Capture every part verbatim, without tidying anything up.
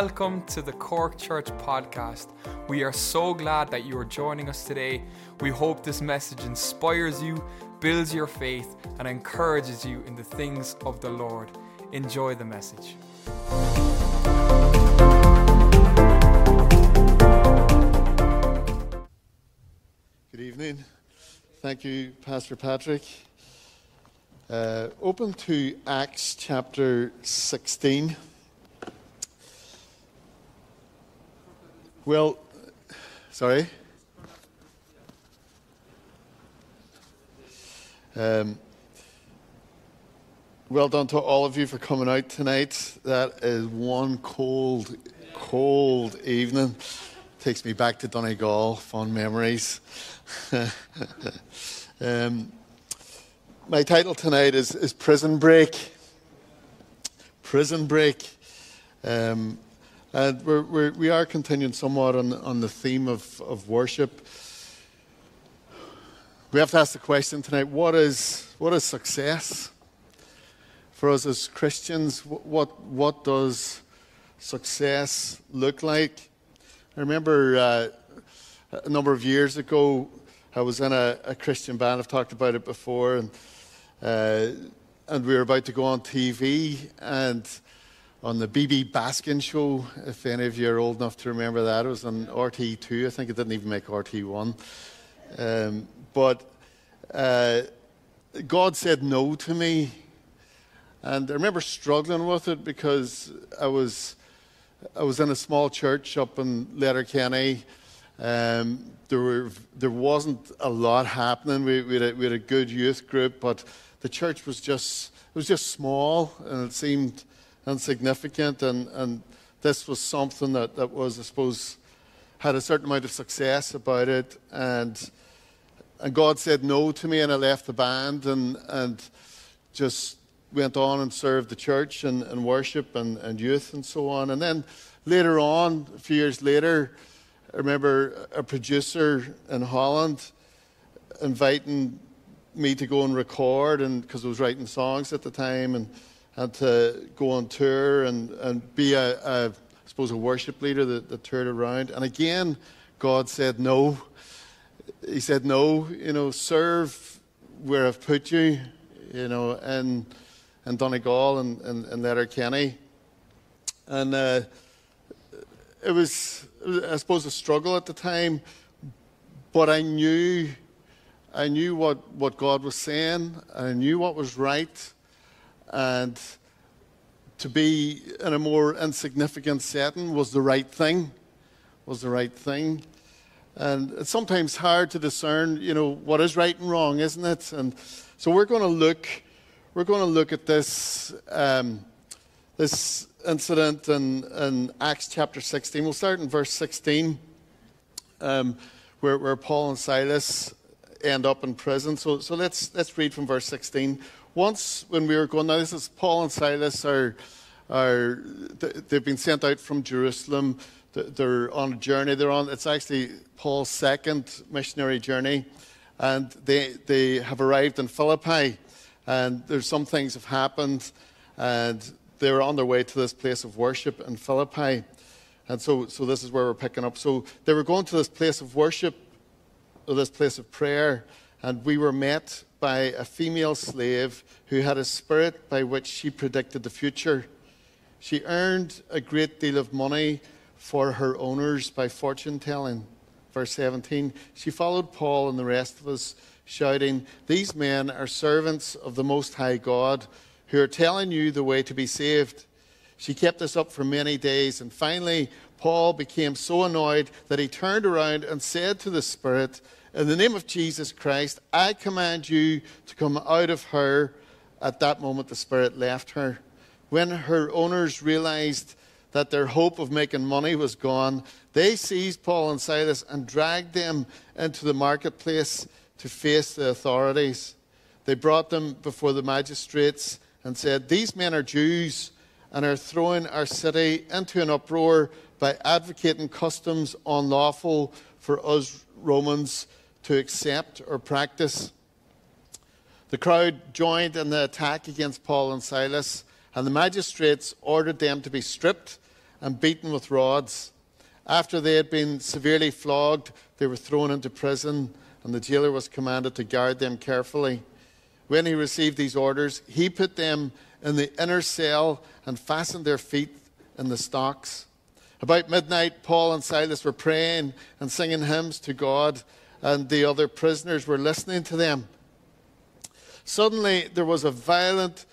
Welcome to the Cork Church podcast. We are so glad that you are joining us today. We hope this message inspires you, builds your faith, and encourages you in the things of the Lord. Enjoy the message. Good evening. Thank you, Pastor Patrick. Uh, open to Acts chapter sixteen. Well, sorry. Um, well done to all of you for coming out tonight. That is one cold, cold evening. Takes me back to Donegal, fond memories. um, my title tonight is, is Prison Break. Prison Break. Um, And we're, we're, we are continuing somewhat on, on the theme of, of worship. We have to ask the question tonight, what is what is success? For us as Christians, what what does success look like? I remember uh, a number of years ago, I was in a, a Christian band. I've talked about it before. And, uh, and we were about to go on T V and on the B B Baskin show, if any of you are old enough to remember that. It was on R T two. I think it didn't even make R T one. Um, but uh, God said no to me. And I remember struggling with it because I was I was in a small church up in Letterkenny. Um, there were there wasn't a lot happening. We, we, had a, we had a good youth group, but the church was just it was just small, and it seemed insignificant, and, and this was something that, that was, I suppose, had a certain amount of success about it, and and God said no to me, and I left the band, and and just went on and served the church, and, and worship, and, and youth, and so on. And then later on, a few years later, I remember a producer in Holland inviting me to go and record, and because I was writing songs at the time, and and to go on tour and, and be, a, a, I suppose, a worship leader that, that toured around. And again, God said no. He said, no, you know, serve where I've put you, you know, in, in Donegal and, and, and Letterkenny. And uh, it was, I suppose, a struggle at the time, but I knew, I knew what, what God was saying. I knew what was right. And to be in a more insignificant setting was the right thing, was the right thing. And it's sometimes hard to discern, you know, what is right and wrong, isn't it? And so we're going to look, we're going to look at this um, this incident in, in Acts chapter sixteen. We'll start in verse sixteen, um, where, where Paul and Silas end up in prison. So, so let's let's read from verse sixteen. Once when we were going, now this is Paul and Silas are, are they've been sent out from Jerusalem. They're on a journey. They're on. It's actually Paul's second missionary journey, and they they have arrived in Philippi, and there's some things have happened, and they're on their way to this place of worship in Philippi, and so so this is where we're picking up. So they were going to this place of worship, or this place of prayer, and we were met by a female slave who had a spirit by which she predicted the future. She earned a great deal of money for her owners by fortune telling. Verse seventeen, she followed Paul and the rest of us, shouting, "These men are servants of the Most High God, who are telling you the way to be saved." She kept this up for many days, and finally Paul became so annoyed that he turned around and said to the spirit, "In the name of Jesus Christ, I command you to come out of her." At that moment, the spirit left her. When her owners realized that their hope of making money was gone, they seized Paul and Silas and dragged them into the marketplace to face the authorities. They brought them before the magistrates and said, "These men are Jews and are throwing our city into an uproar by advocating customs unlawful for us Romans to accept or practice." The crowd joined in the attack against Paul and Silas, and the magistrates ordered them to be stripped and beaten with rods. After they had been severely flogged, they were thrown into prison, and the jailer was commanded to guard them carefully. When he received these orders, he put them in the inner cell and fastened their feet in the stocks. About midnight, Paul and Silas were praying and singing hymns to God, and the other prisoners were listening to them. Suddenly, there was a violent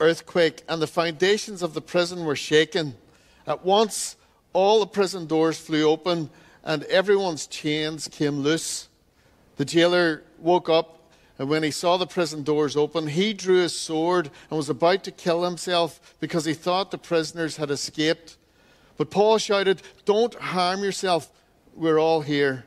earthquake, and the foundations of the prison were shaken. At once, all the prison doors flew open, and everyone's chains came loose. The jailer woke up, and when he saw the prison doors open, he drew his sword and was about to kill himself because he thought the prisoners had escaped. But Paul shouted, "Don't harm yourself. We're all here."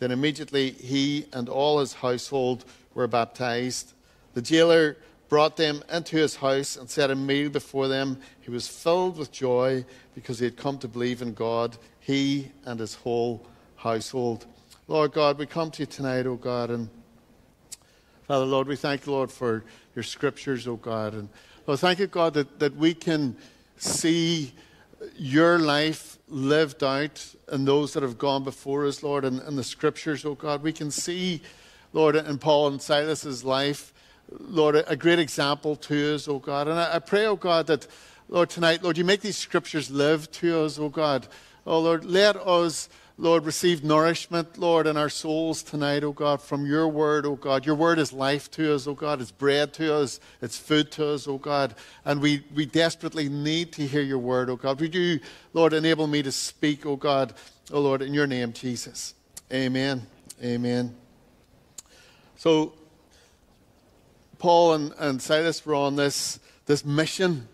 Then immediately he and all his household were baptized. The jailer brought them into his house and set a meal before them. He was filled with joy because he had come to believe in God, he and his whole household. Lord God, we come to you tonight, O God, and Father, Lord, we thank you, Lord, for your scriptures, O God. And Lord, thank you, God, that, that we can see your life lived out in those that have gone before us, Lord, and, and the scriptures, O God. We can see, Lord, in Paul and Silas's life, Lord, a great example to us, O God. And I, I pray, O God, that, Lord, tonight, Lord, you make these scriptures live to us, O God. Oh, Lord, let us, Lord, receive nourishment, Lord, in our souls tonight, O God, from your word, O God. Your word is life to us, O God. It's bread to us. It's food to us, O God. And we, we desperately need to hear your word, O God. Would you, Lord, enable me to speak, O God, O Lord, in your name, Jesus. Amen. Amen. So, Paul and, and Silas were on this, this mission.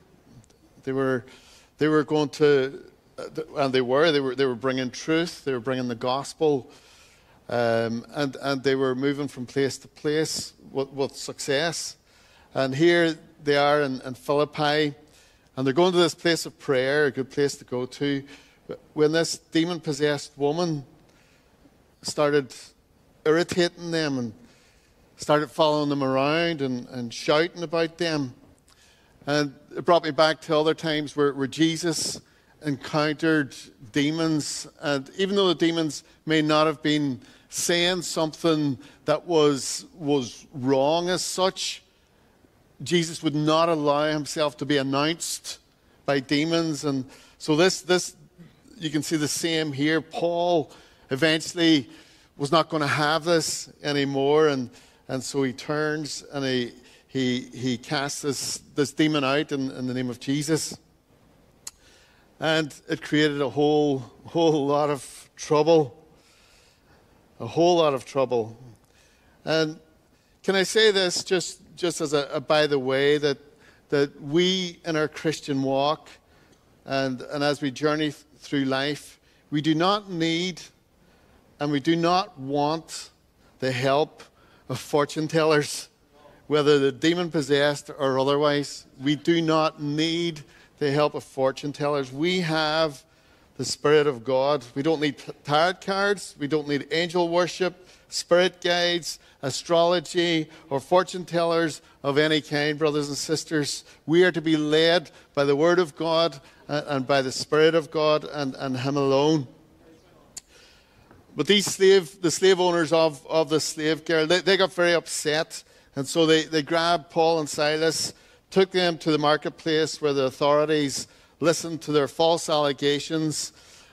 They were, they were going to... And they were, they were, they were bringing truth, they were bringing the gospel, um, and, and they were moving from place to place with, with success. And here they are in, in Philippi, and they're going to this place of prayer, a good place to go to, when this demon-possessed woman started irritating them and started following them around and, and shouting about them. And it brought me back to other times where, where Jesus encountered demons, and even though the demons may not have been saying something that was was wrong as such, Jesus would not allow himself to be announced by demons. And so this this you can see the same here. Paul eventually was not going to have this anymore, and and so he turns and he he he casts this this demon out in, in the name of Jesus. And it created a whole, whole lot of trouble. A whole lot of trouble. And can I say this just, just as a, a by the way, that, that we in our Christian walk and, and as we journey through life, we do not need and we do not want the help of fortune tellers, whether they're demon-possessed or otherwise. We do not need the help of fortune tellers. We have the Spirit of God. We don't need tarot cards. We don't need angel worship, spirit guides, astrology, or fortune tellers of any kind, brothers and sisters. We are to be led by the Word of God and by the Spirit of God and, and Him alone. But these slave, the slave owners of, of the slave girl, they, they got very upset. And so they, they grabbed Paul and Silas, took them to the marketplace where the authorities listened to their false allegations,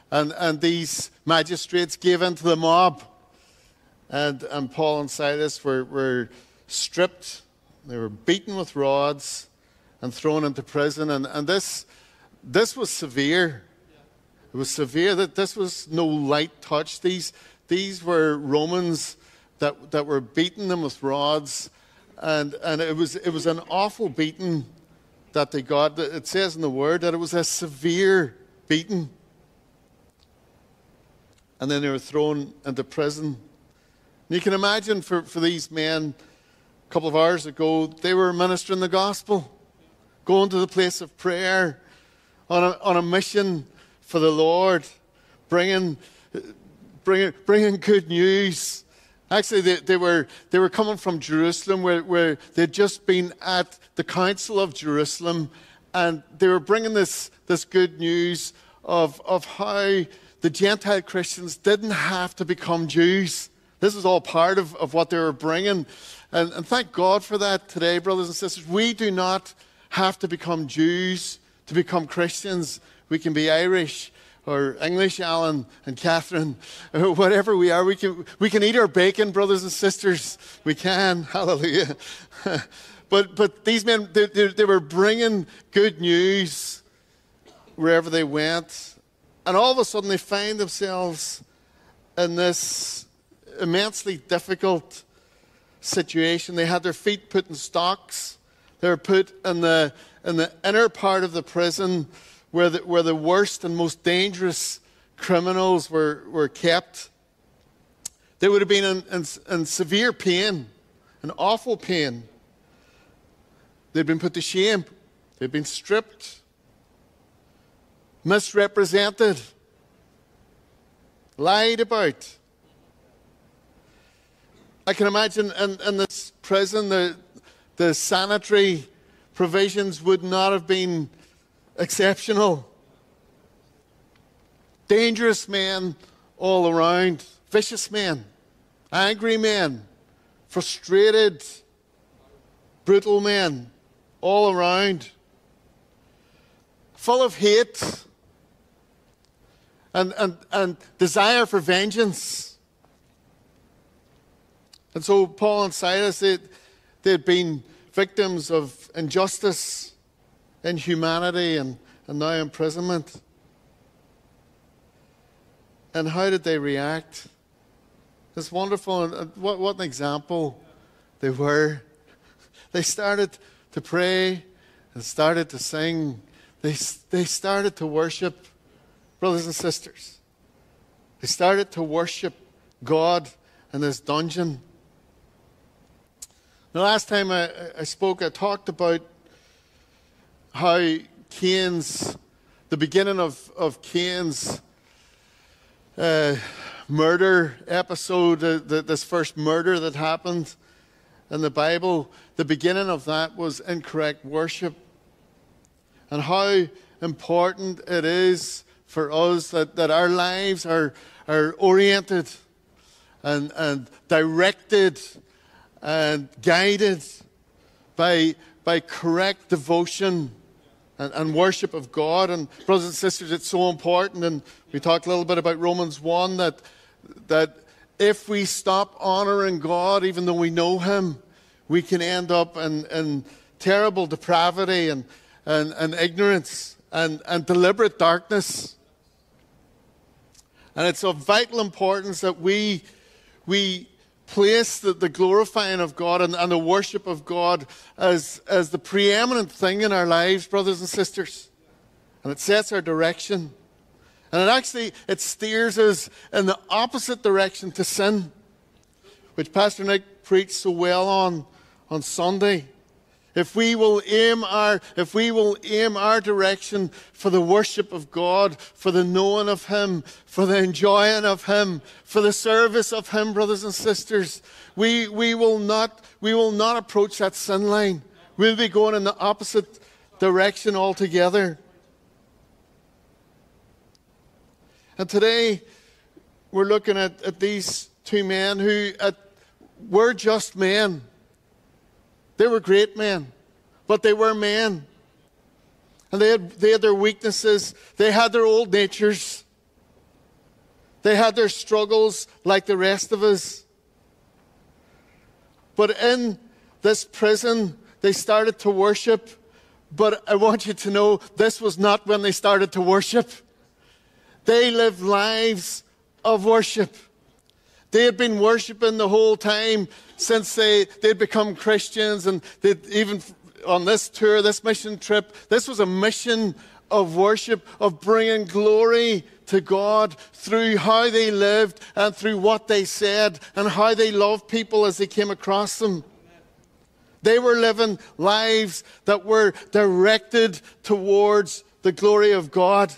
and, and these magistrates gave in to the mob. And, and Paul and Silas were, were stripped, they were beaten with rods and thrown into prison. And, and this, this was severe. It was severe. That this was no light touch. These, these were Romans that, that were beating them with rods. And, and it was it was an awful beating that they got. It says in the Word that it was a severe beating. and then they were thrown into prison. And you can imagine for, for these men, a couple of hours ago, they were ministering the gospel, going to the place of prayer, on a, on a mission for the Lord, bringing, bringing, bringing good news. Actually, they, they were they were coming from Jerusalem, where, where they'd just been at the Council of Jerusalem, and they were bringing this this good news of of how the Gentile Christians didn't have to become Jews. This was all part of, of what they were bringing, and, and thank God for that today, brothers and sisters. We do not have to become Jews to become Christians. We can be Irish or English, Alan and Catherine, or whatever we are. We can we can eat our bacon, brothers and sisters. We can, hallelujah. but but these men, they, they, they were bringing good news wherever they went. And all of a sudden they find themselves in this immensely difficult situation. They had their feet put in stocks. They were put in the, in the inner part of the prison, Where the, where the worst and most dangerous criminals were, were kept. They would have been in, in, in severe pain, an awful pain. They'd been put to shame. They'd been stripped, misrepresented, lied about. I can imagine in, in this prison, the, the sanitary provisions would not have been exceptional. Dangerous men all around, vicious men, angry men, frustrated, brutal men all around, full of hate and, and, and desire for vengeance. And so Paul and Silas, they, they'd been victims of injustice, inhumanity, and, and now imprisonment. And how did they react? It's wonderful, and what, what an example they were. They started to pray and started to sing. They, they started to worship, brothers and sisters. They started to worship God in this dungeon. The last time I, I spoke, I talked about how Cain's, the beginning of, of Cain's uh, murder episode, uh, the, this first murder that happened in the Bible, the beginning of that was incorrect worship. And how important it is for us that, that our lives are, are oriented and, and directed and guided by, by correct devotion And, and worship of God. And brothers and sisters, it's so important. And we talked a little bit about Romans one, that, that if we stop honoring God, even though we know Him, we can end up in, in terrible depravity and, and, and ignorance and, and deliberate darkness. And it's of vital importance that we, we place the, the glorifying of God and, and the worship of God as, as the preeminent thing in our lives, brothers and sisters. And it sets our direction. And it actually, it steers us in the opposite direction to sin, which Pastor Nick preached so well on, on Sunday. If we will aim our, if we will aim our direction for the worship of God, for the knowing of Him, for the enjoying of Him, for the service of Him, brothers and sisters, we, we will not, we will not approach that sin line. We'll be going in the opposite direction altogether. And today, we're looking at, at these two men who at, were just men. They were great men, but they were men. And they had, they had their weaknesses. They had their old natures. They had their struggles like the rest of us. But in this prison, they started to worship. But I want you to know, this was not when they started to worship. They lived lives of worship. They had been worshiping the whole time since they, they'd become Christians, and they'd even on this tour, this mission trip, this was a mission of worship, of bringing glory to God through how they lived and through what they said and how they loved people as they came across them. They were living lives that were directed towards the glory of God.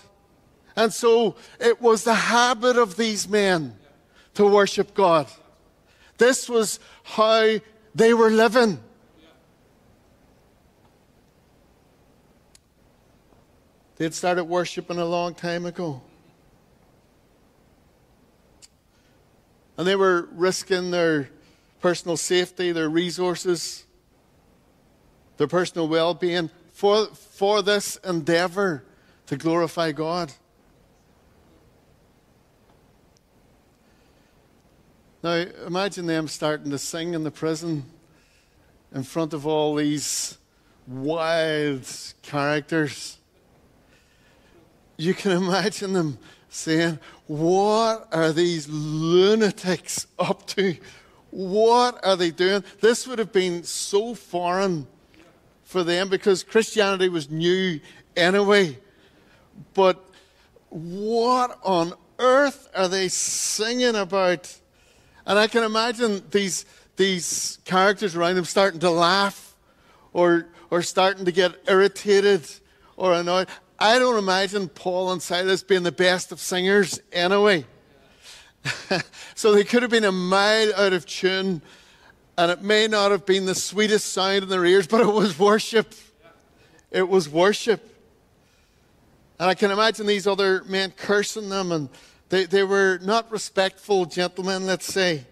And so it was the habit of these men to worship God. This was how they were living. They'd started worshiping a long time ago. And they were risking their personal safety, their resources, their personal well-being for, for this endeavor to glorify God. Now, imagine them starting to sing in the prison in front of all these wild characters. You can imagine them saying, what are these lunatics up to? What are they doing? This would have been so foreign for them because Christianity was new anyway. But what on earth are they singing about? And I can imagine these, these characters around them starting to laugh or, or starting to get irritated or annoyed. I don't imagine Paul and Silas being the best of singers anyway. So they could have been a mile out of tune, and it may not have been the sweetest sound in their ears, but it was worship. It was worship. And I can imagine these other men cursing them, and they, they were not respectful gentlemen, let's say.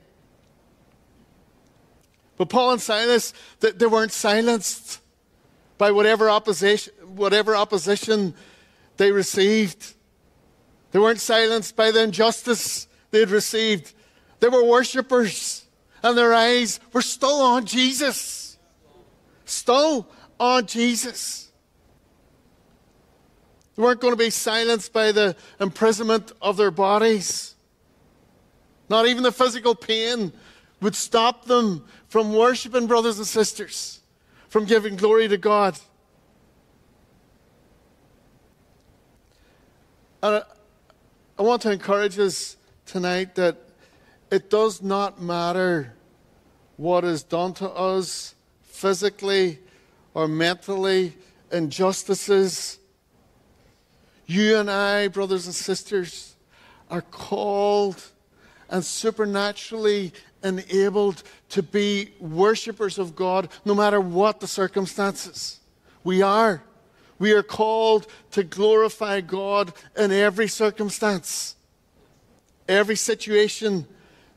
But Paul and Silas, they, they weren't silenced by whatever opposition whatever opposition they received. They weren't silenced by the injustice they had received. They were worshipers, and their eyes were still on Jesus. Still on Jesus. They weren't going to be silenced by the imprisonment of their bodies. Not even the physical pain would stop them from worshiping, brothers and sisters, from giving glory to God. And I want to encourage us tonight that it does not matter what is done to us physically or mentally, injustices. You and I, brothers and sisters, are called and supernaturally enabled to be worshipers of God no matter what the circumstances. We are. We are called to glorify God in every circumstance, every situation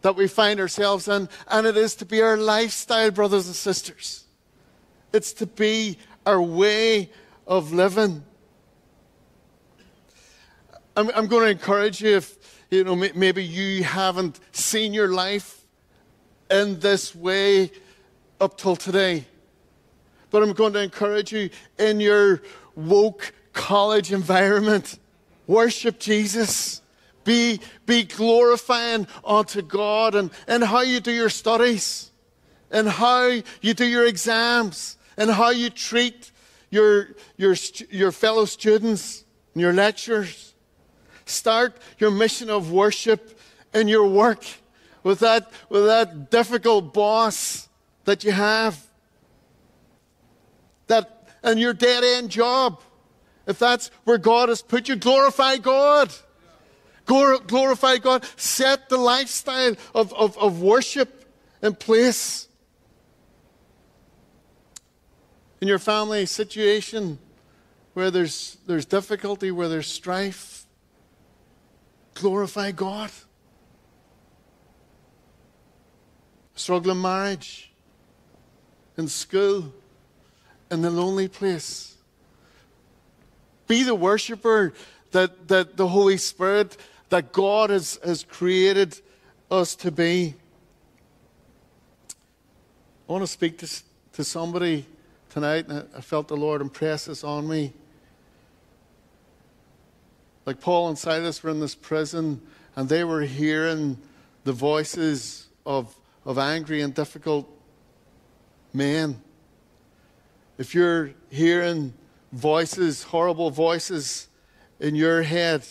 that we find ourselves in, and it is to be our lifestyle, brothers and sisters. It's to be our way of living. I'm, I'm going to encourage you, if you know, maybe you haven't seen your life in this way up till today, but I'm going to encourage you in your woke college environment. Worship Jesus. Be, be glorifying unto God and, and how you do your studies, and how you do your exams, and how you treat your, your, your fellow students and your lecturers. Start your mission of worship in your work with that, with that difficult boss that you have. That and your dead-end job, if that's where God has put you, glorify God. Glorify God. Set the lifestyle of, of, of worship in place. In your family situation, where there's, there's difficulty, where there's strife, glorify God. Struggling marriage, in school, in the lonely place. Be the worshiper that, that the Holy Spirit, that God has, has created us to be. I want to speak to, to somebody tonight, and I felt the Lord impress this on me. Like Paul and Silas were in this prison, and they were hearing the voices of, of angry and difficult men. If you're hearing voices, horrible voices in your head,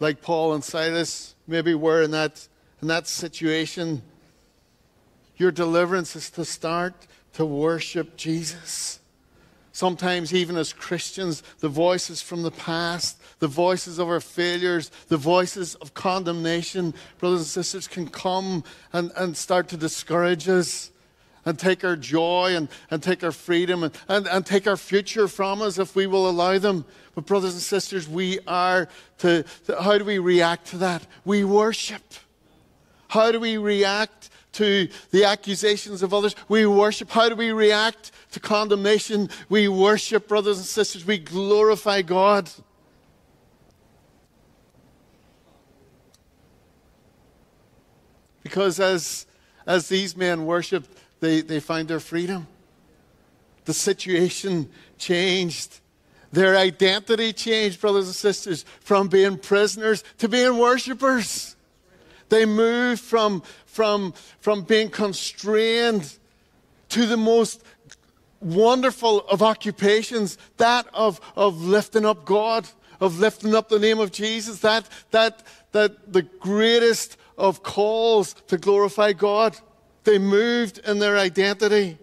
like Paul and Silas maybe were in that, in that situation. Your deliverance is to start to worship Jesus. Sometimes even as Christians, the voices from the past, the voices of our failures, the voices of condemnation, brothers and sisters, can come and, and start to discourage us and take our joy and, and take our freedom and, and, and take our future from us if we will allow them. But brothers and sisters, we are to, to how do we react to that? We worship. How do we react to the accusations of others? We worship. How do we react to condemnation? We worship, brothers and sisters. We glorify God. Because as, as these men worshiped, they, they found their freedom. The situation changed. Their identity changed, brothers and sisters, from being prisoners to being worshipers. They moved from, from, from being constrained to the most wonderful of occupations, that of, of lifting up God, of lifting up the name of Jesus, that, that, that the greatest of calls to glorify God. They moved in their identity.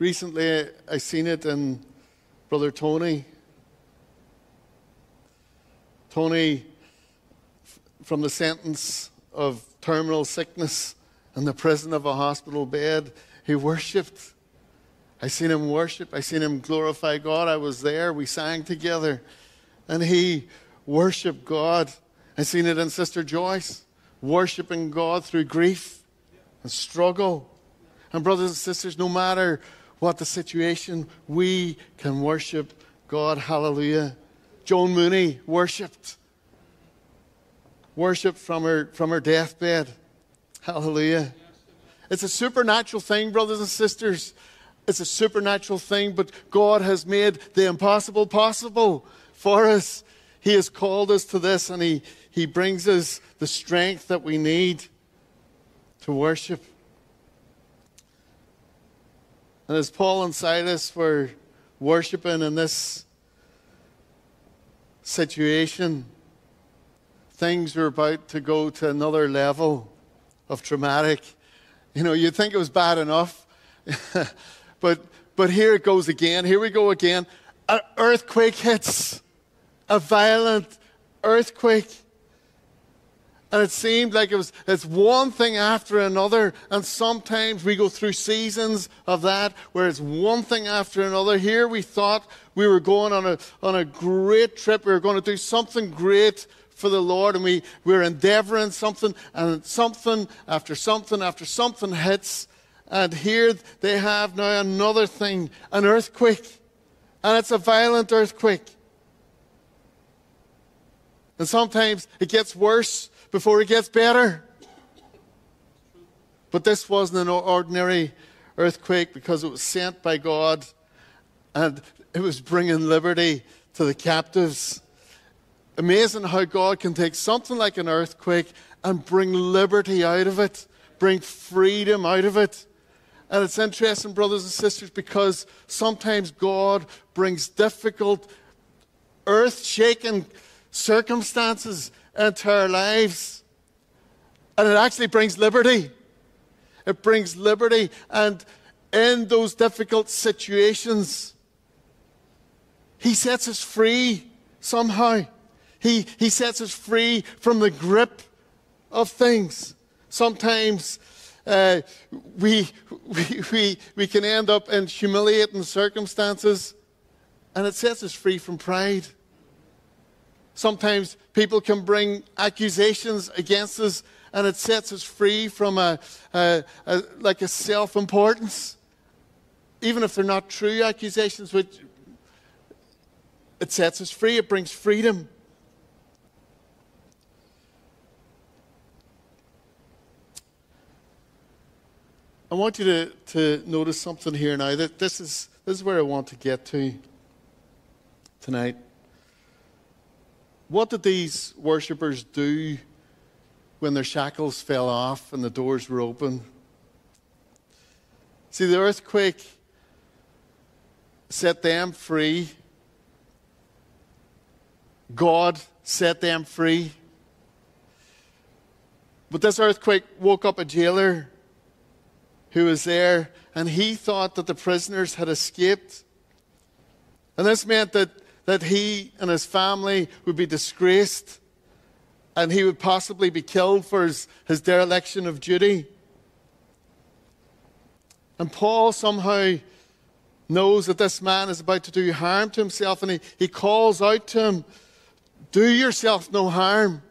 Recently, I seen it in Brother Tony. Tony, from the sentence of terminal sickness in the prison of a hospital bed, he worshipped. I seen him worship. I seen him glorify God. I was there. We sang together. And he worshipped God. I seen it in Sister Joyce, worshipping God through grief and struggle. And brothers and sisters, no matter what the situation, we can worship God. Hallelujah. Joan Mooney worshipped. Worshipped from her, from her deathbed. Hallelujah. It's a supernatural thing, brothers and sisters. It's a supernatural thing, but God has made the impossible possible for us. He has called us to this, and He, he brings us the strength that we need to worship. And as Paul and Silas were worshiping in this situation, things were about to go to another level of traumatic. You know, you'd think it was bad enough, but, but here it goes again. Here we go again. An earthquake hits, a violent earthquake. And it seemed like it was, it's one thing after another. And sometimes we go through seasons of that where it's one thing after another. Here we thought we were going on a, on a great trip. We were going to do something great for the Lord. And we, we were endeavoring something. And something after something after something hits. And here they have now another thing, an earthquake. And it's a violent earthquake. And sometimes it gets worse before it gets better. But this wasn't an ordinary earthquake, because it was sent by God, and it was bringing liberty to the captives. Amazing how God can take something like an earthquake and bring liberty out of it, bring freedom out of it. And it's interesting, brothers and sisters, because sometimes God brings difficult, earth-shaking circumstances into our lives, and it actually brings liberty. It brings liberty. And in those difficult situations, He sets us free somehow. He, he sets us free from the grip of things. Sometimes uh, we, we, we, we can end up in humiliating circumstances, and it sets us free from pride. Sometimes people can bring accusations against us, and it sets us free from a, a, a like a self-importance, even if they're not true accusations. Which it sets us free. It brings freedom. I want you to, to notice something here now. That this is this is where I want to get to tonight. What did these worshippers do when their shackles fell off and the doors were open? See, the earthquake set them free. God set them free. But this earthquake woke up a jailer who was there, and he thought that the prisoners had escaped. And this meant that, that he and his family would be disgraced, and he would possibly be killed for his, his dereliction of duty. And Paul somehow knows that this man is about to do harm to himself, and he, he calls out to him, "Do yourself no harm.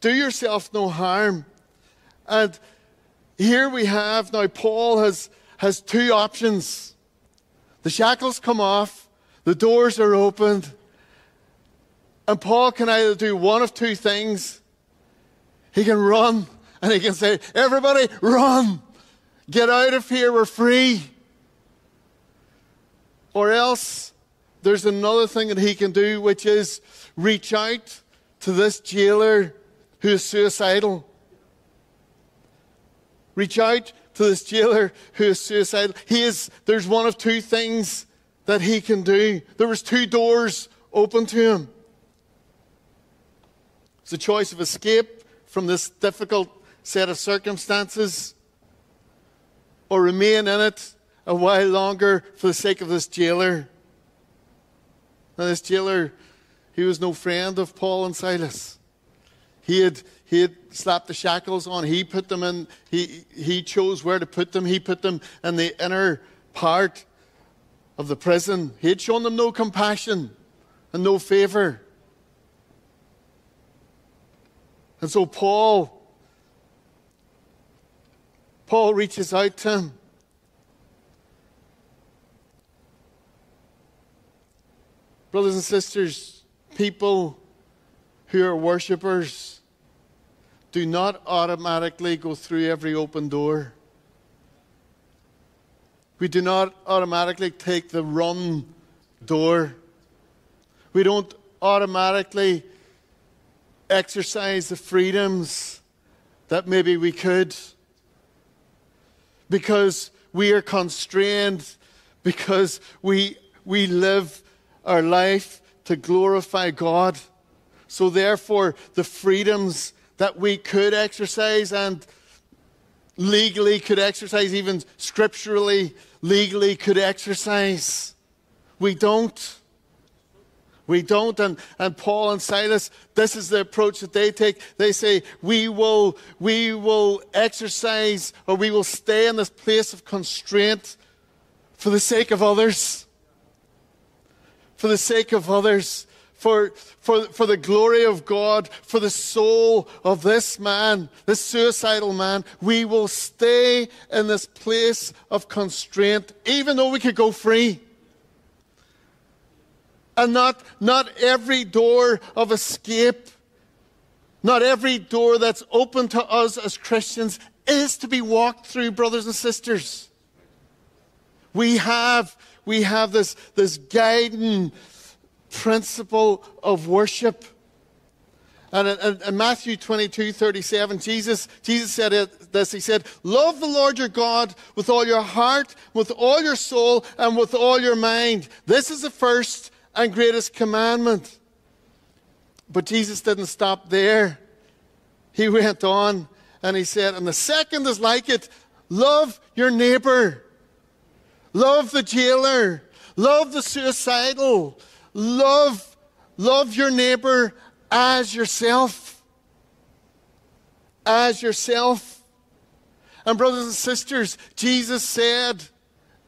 Do yourself no harm." And here we have now Paul has, has two options. The shackles come off, the doors are opened, and Paul can either do one of two things. He can run, and he can say, "Everybody, run! Get out of here, we're free." Or else, there's another thing that he can do, which is reach out to this jailer who is suicidal. Reach out to this jailer who is suicidal. He is, there's one of two things that he can do. There was two doors open to him. It's a choice of escape from this difficult set of circumstances, or remain in it a while longer for the sake of this jailer. Now this jailer, he was no friend of Paul and Silas. He had, he had slapped the shackles on. He put them in. He, he chose where to put them. He put them in the inner part of the prison. He had shown them no compassion and no favor. And so Paul, Paul reaches out to him. Brothers and sisters, people who are worshipers do not automatically go through every open door. We do not automatically take the run door. We don't automatically exercise the freedoms that maybe we could, because we are constrained, because we we live our life to glorify God. So therefore, the freedoms that we could exercise and legally could exercise, even scripturally, legally could exercise, we don't. We don't. And, and Paul and Silas, this is the approach that they take. They say, we will, we will exercise, or we will stay in this place of constraint for the sake of others. For the sake of others. For, for, for the glory of God. For the soul of this man, this suicidal man. We will stay in this place of constraint, even though we could go free. And not, not every door of escape, not every door that's open to us as Christians is to be walked through, brothers and sisters. We have, we have this, this guiding principle of worship. And in, in Matthew twenty-two thirty-seven, Jesus, Jesus said it, this. He said, "Love the Lord your God with all your heart, with all your soul, and with all your mind. This is the first and greatest commandment." But Jesus didn't stop there. He went on and he said, "And the second is like it. Love your neighbor. Love the jailer. Love the suicidal. Love, love your neighbor as yourself." As yourself. And brothers and sisters, Jesus said,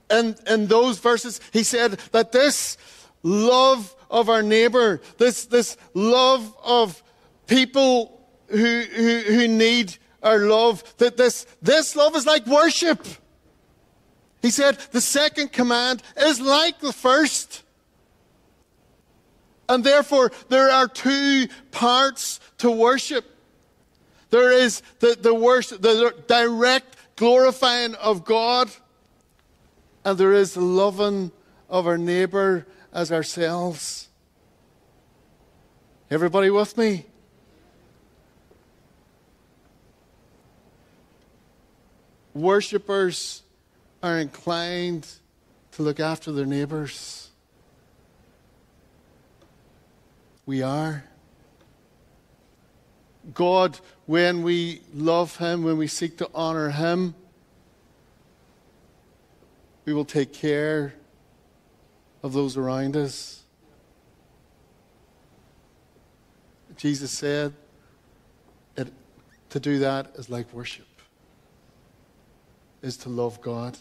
and in, in those verses, he said that this love of our neighbor, this, this love of people who, who, who need our love, that this, this love is like worship. He said the second command is like the first. And therefore, there are two parts to worship. There is the, the worship, the direct glorifying of God, and there is the loving of our neighbor as ourselves. Everybody with me? Worshippers are inclined to look after their neighbours. We are. God, when we love Him, when we seek to honor Him, we will take care of those around us. Jesus said that to do that is like worship, is to love God.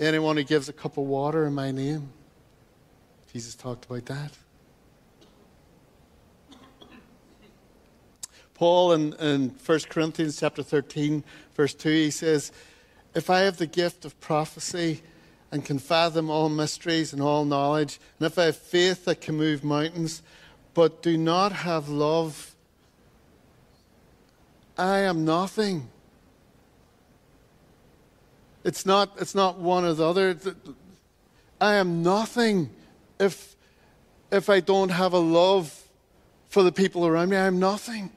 Anyone who gives a cup of water in my name, Jesus talked about that. Paul in, in First Corinthians chapter thirteen, verse two, he says, if I have the gift of prophecy and can fathom all mysteries and all knowledge, and if I have faith that can move mountains, but do not have love, I am nothing. It's not, it's not one or the other. I am nothing if, if I don't have a love for the people around me. I am nothing.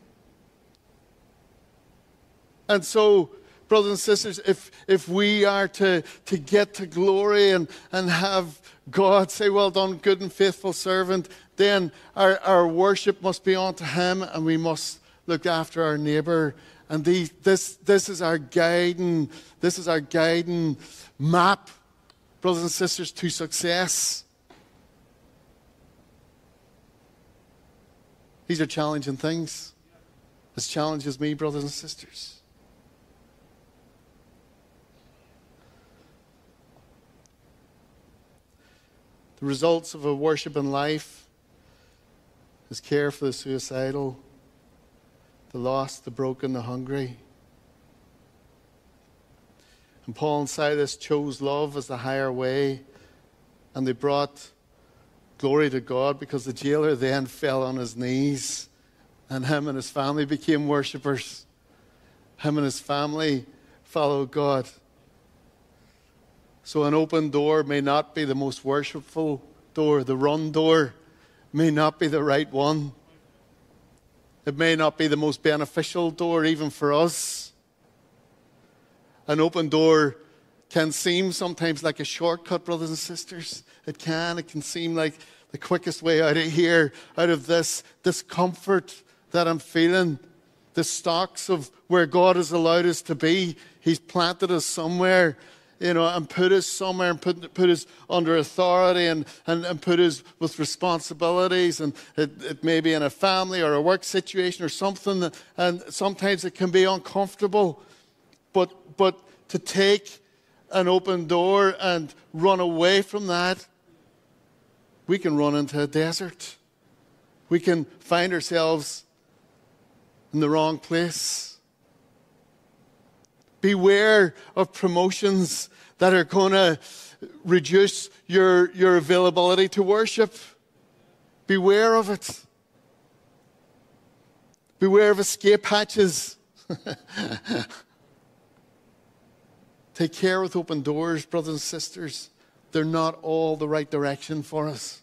And so, brothers and sisters, if, if we are to, to get to glory and, and have God say, well done, good and faithful servant, then our, our worship must be unto Him, and we must look after our neighbour. And the, this, this is our guiding, this is our guiding map, brothers and sisters, to success. These are challenging things. This challenges me, brothers and sisters. The results of a worship in life is care for the suicidal, the lost, the broken, the hungry. And Paul and Silas chose love as the higher way, and they brought glory to God, because the jailer then fell on his knees, and him and his family became worshipers. Him and his family followed God. So an open door may not be the most worshipful door. The run door may not be the right one. It may not be the most beneficial door, even for us. An open door can seem sometimes like a shortcut, brothers and sisters. It can. It can seem like the quickest way out of here, out of this discomfort that I'm feeling, the stocks of where God has allowed us to be. He's planted us somewhere, you know, and put us somewhere, and put, put us under authority, and, and, and put us with responsibilities, and it, it may be in a family or a work situation or something, that, and sometimes it can be uncomfortable. But, but to take an open door and run away from that, we can run into a desert. We can find ourselves in the wrong place. Beware of promotions that are going to reduce your, your availability to worship. Beware of it. Beware of escape hatches. Take care with open doors, brothers and sisters. They're not all the right direction for us.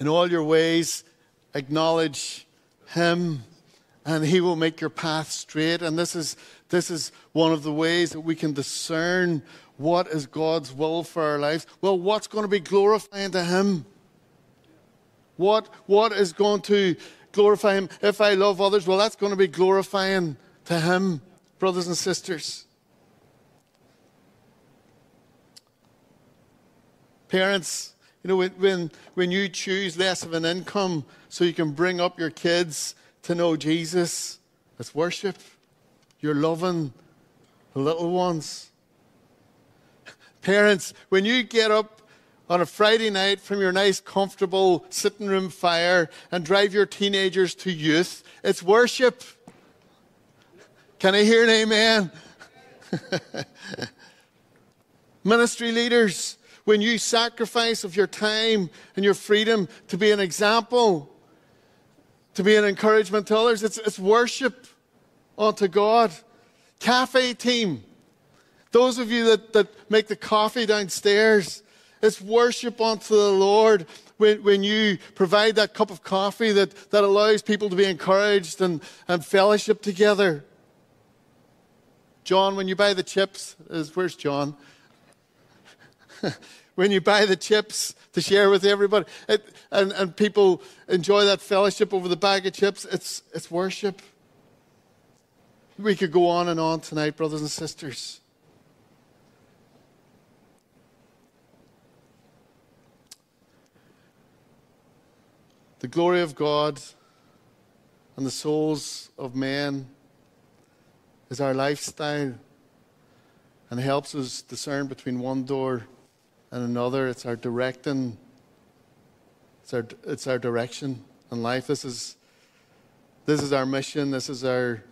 In all your ways, acknowledge Him, and He will make your path straight. And this is, this is one of the ways that we can discern what is God's will for our lives. Well, what's going to be glorifying to Him? What, what is going to glorify Him? If I love others, well, that's going to be glorifying to Him, brothers and sisters. Parents, you know, when, when, when you choose less of an income so you can bring up your kids to know Jesus, that's worship. You're loving the little ones. Parents, when you get up on a Friday night from your nice, comfortable sitting room fire and drive your teenagers to youth, it's worship. Can I hear an amen? Ministry leaders, when you sacrifice of your time and your freedom to be an example, to be an encouragement to others, it's, it's worship unto God. Cafe team, those of you that, that make the coffee downstairs, it's worship unto the Lord when, when you provide that cup of coffee that, that allows people to be encouraged and, and fellowship together. John, when you buy the chips, is, where's John? When you buy the chips to share with everybody, it, and, and people enjoy that fellowship over the bag of chips, it's, it's worship. We could go on and on tonight, brothers and sisters. The glory of God and the souls of men is our lifestyle and helps us discern between one door and another. It's our directing. It's our, it's our direction in life. This is, this is our mission. This is our,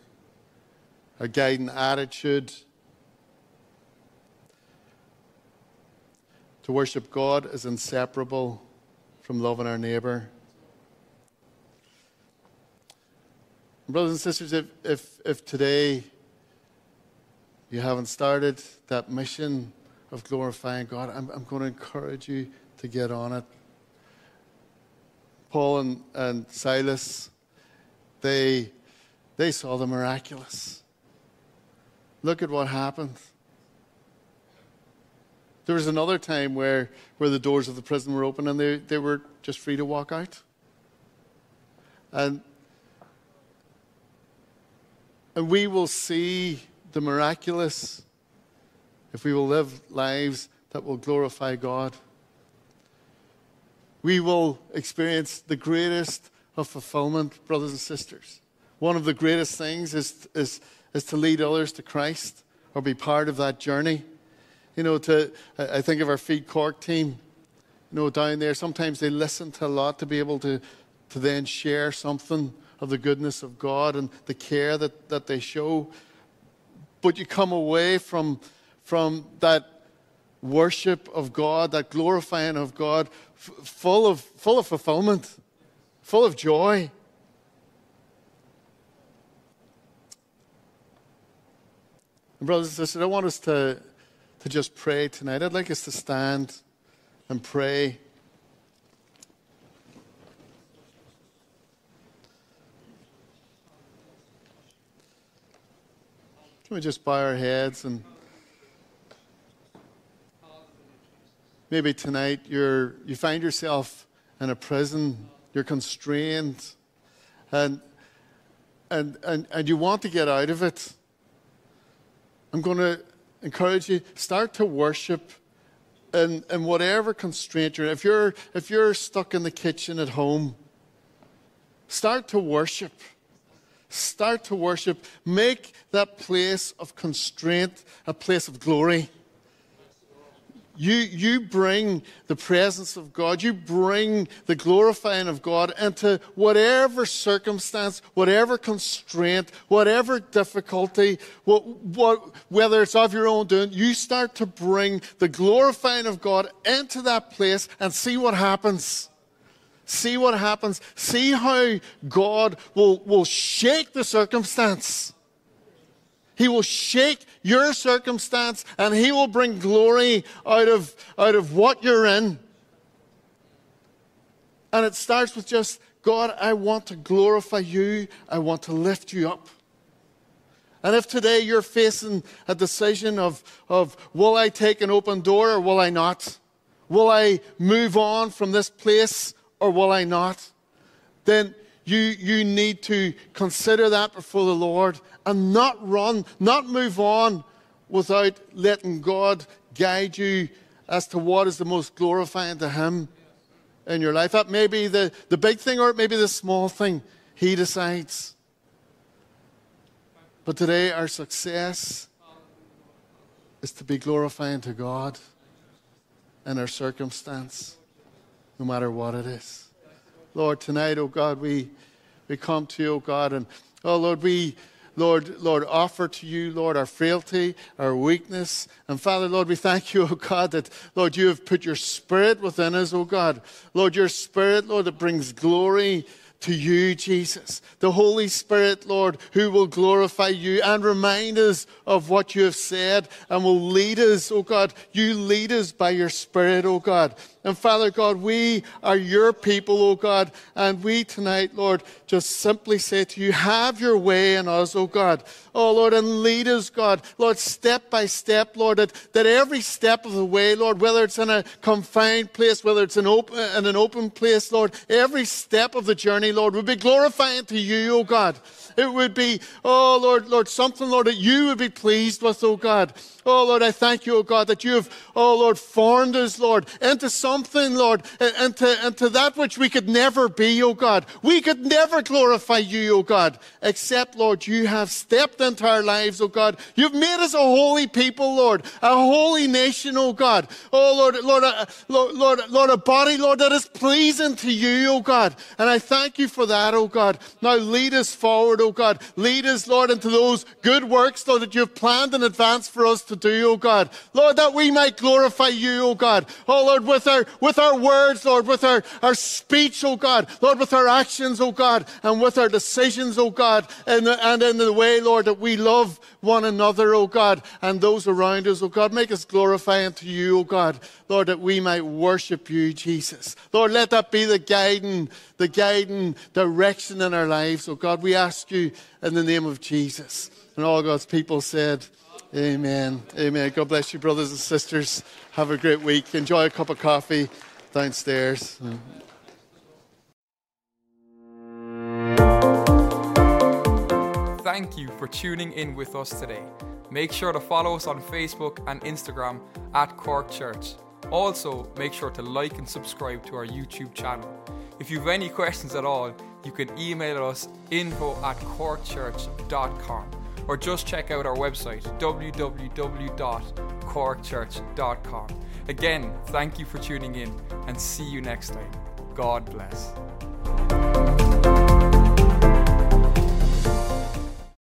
our guiding attitude. To worship God is inseparable from loving our neighbor. Brothers and sisters, if, if, if today you haven't started that mission of glorifying God, I'm, I'm going to encourage you to get on it. Paul and, and Silas, they, they saw the miraculous. Look at what happened. There was another time where, where the doors of the prison were open and they, they were just free to walk out. And, and we will see the miraculous if we will live lives that will glorify God. We will experience the greatest of fulfillment, brothers and sisters. One of the greatest things is, is, is to lead others to Christ or be part of that journey. You know, to I think of our Feed Cork team, you know, down there. Sometimes they listen to a lot to be able to, to then share something of the goodness of God and the care that, that they show. But you come away from... from that worship of God, that glorifying of God, f- full of full of fulfillment, full of joy. And brothers and sisters, I want us to, to just pray tonight. I'd like us to stand and pray. Can we just bow our heads and maybe tonight you're, you find yourself in a prison, you're constrained, and, and, and, and you want to get out of it. I'm going to encourage you, start to worship in, in whatever constraint you're in. If you're, if you're stuck in the kitchen at home, start to worship. Start to worship. Make that place of constraint a place of glory. You, you bring the presence of God. You bring the glorifying of God into whatever circumstance, whatever constraint, whatever difficulty, what, what, whether it's of your own doing, you start to bring the glorifying of God into that place and see what happens. See what happens. See how God will, will shake the circumstance. He will shake your circumstance and he will bring glory out of, out of what you're in. And it starts with just, God, I want to glorify you. I want to lift you up. And if today you're facing a decision of, of will I take an open door or will I not? Will I move on from this place or will I not? Then You, you need to consider that before the Lord and not run, not move on without letting God guide you as to what is the most glorifying to him in your life. That may be the, the big thing or it may be the small thing. He decides. But today our success is to be glorifying to God in our circumstance, no matter what it is. Lord, tonight, oh God, we, we come to you, oh God, and oh Lord, we, Lord, Lord, offer to you, Lord, our frailty, our weakness, and Father, Lord, we thank you, oh God, that, Lord, you have put your spirit within us, oh God, Lord, your spirit, Lord, that brings glory, to you, Jesus, the Holy Spirit, Lord, who will glorify you and remind us of what you have said and will lead us, oh God. You lead us by your Spirit, oh God. And Father God, we are your people, oh God, and we tonight, Lord, just simply say to you, have your way in us, oh God. Oh Lord, and lead us, God, Lord, step by step, Lord, that, that every step of the way, Lord, whether it's in a confined place, whether it's in, open, in an open place, Lord, every step of the journey, Lord, would be glorifying to you, oh God. It would be, oh Lord, Lord, something, Lord, that you would be pleased with, oh God. Oh Lord, I thank you, oh God, that you have, oh Lord, formed us, Lord, into something, Lord, into, into that which we could never be, oh God. We could never glorify you, oh God, except, Lord, you have stepped into our lives, oh God. You've made us a holy people, Lord, a holy nation, oh God. Oh Lord, Lord, uh, Lord, Lord, Lord, a body, Lord, that is pleasing to you, oh God. And I thank you for that, oh God. Now lead us forward, oh God. Lead us, Lord, into those good works, Lord, that you've planned in advance for us to do, oh God. Lord, that we might glorify you, oh God. Oh Lord, with our with our words, Lord, with our, our speech, oh God. Lord, with our actions, oh God, and with our decisions, oh God, and, the, and in the way, Lord, that we love one another, oh God, and those around us, oh God. Make us glorifying to you, oh God. Lord, that we might worship you, Jesus. Lord, let that be the guiding, the guiding direction in our lives, oh God. We ask you in the name of Jesus. And all God's people said, amen. Amen. God bless you, brothers and sisters. Have a great week. Enjoy a cup of coffee downstairs. Thank you for tuning in with us today. Make sure to follow us on Facebook and Instagram at Cork Church. Also, make sure to like and subscribe to our YouTube channel. If you have any questions at all, you can email us info at cork church dot com. Or just check out our website, w w w dot cork church dot com. Again, thank you for tuning in and see you next time. God bless.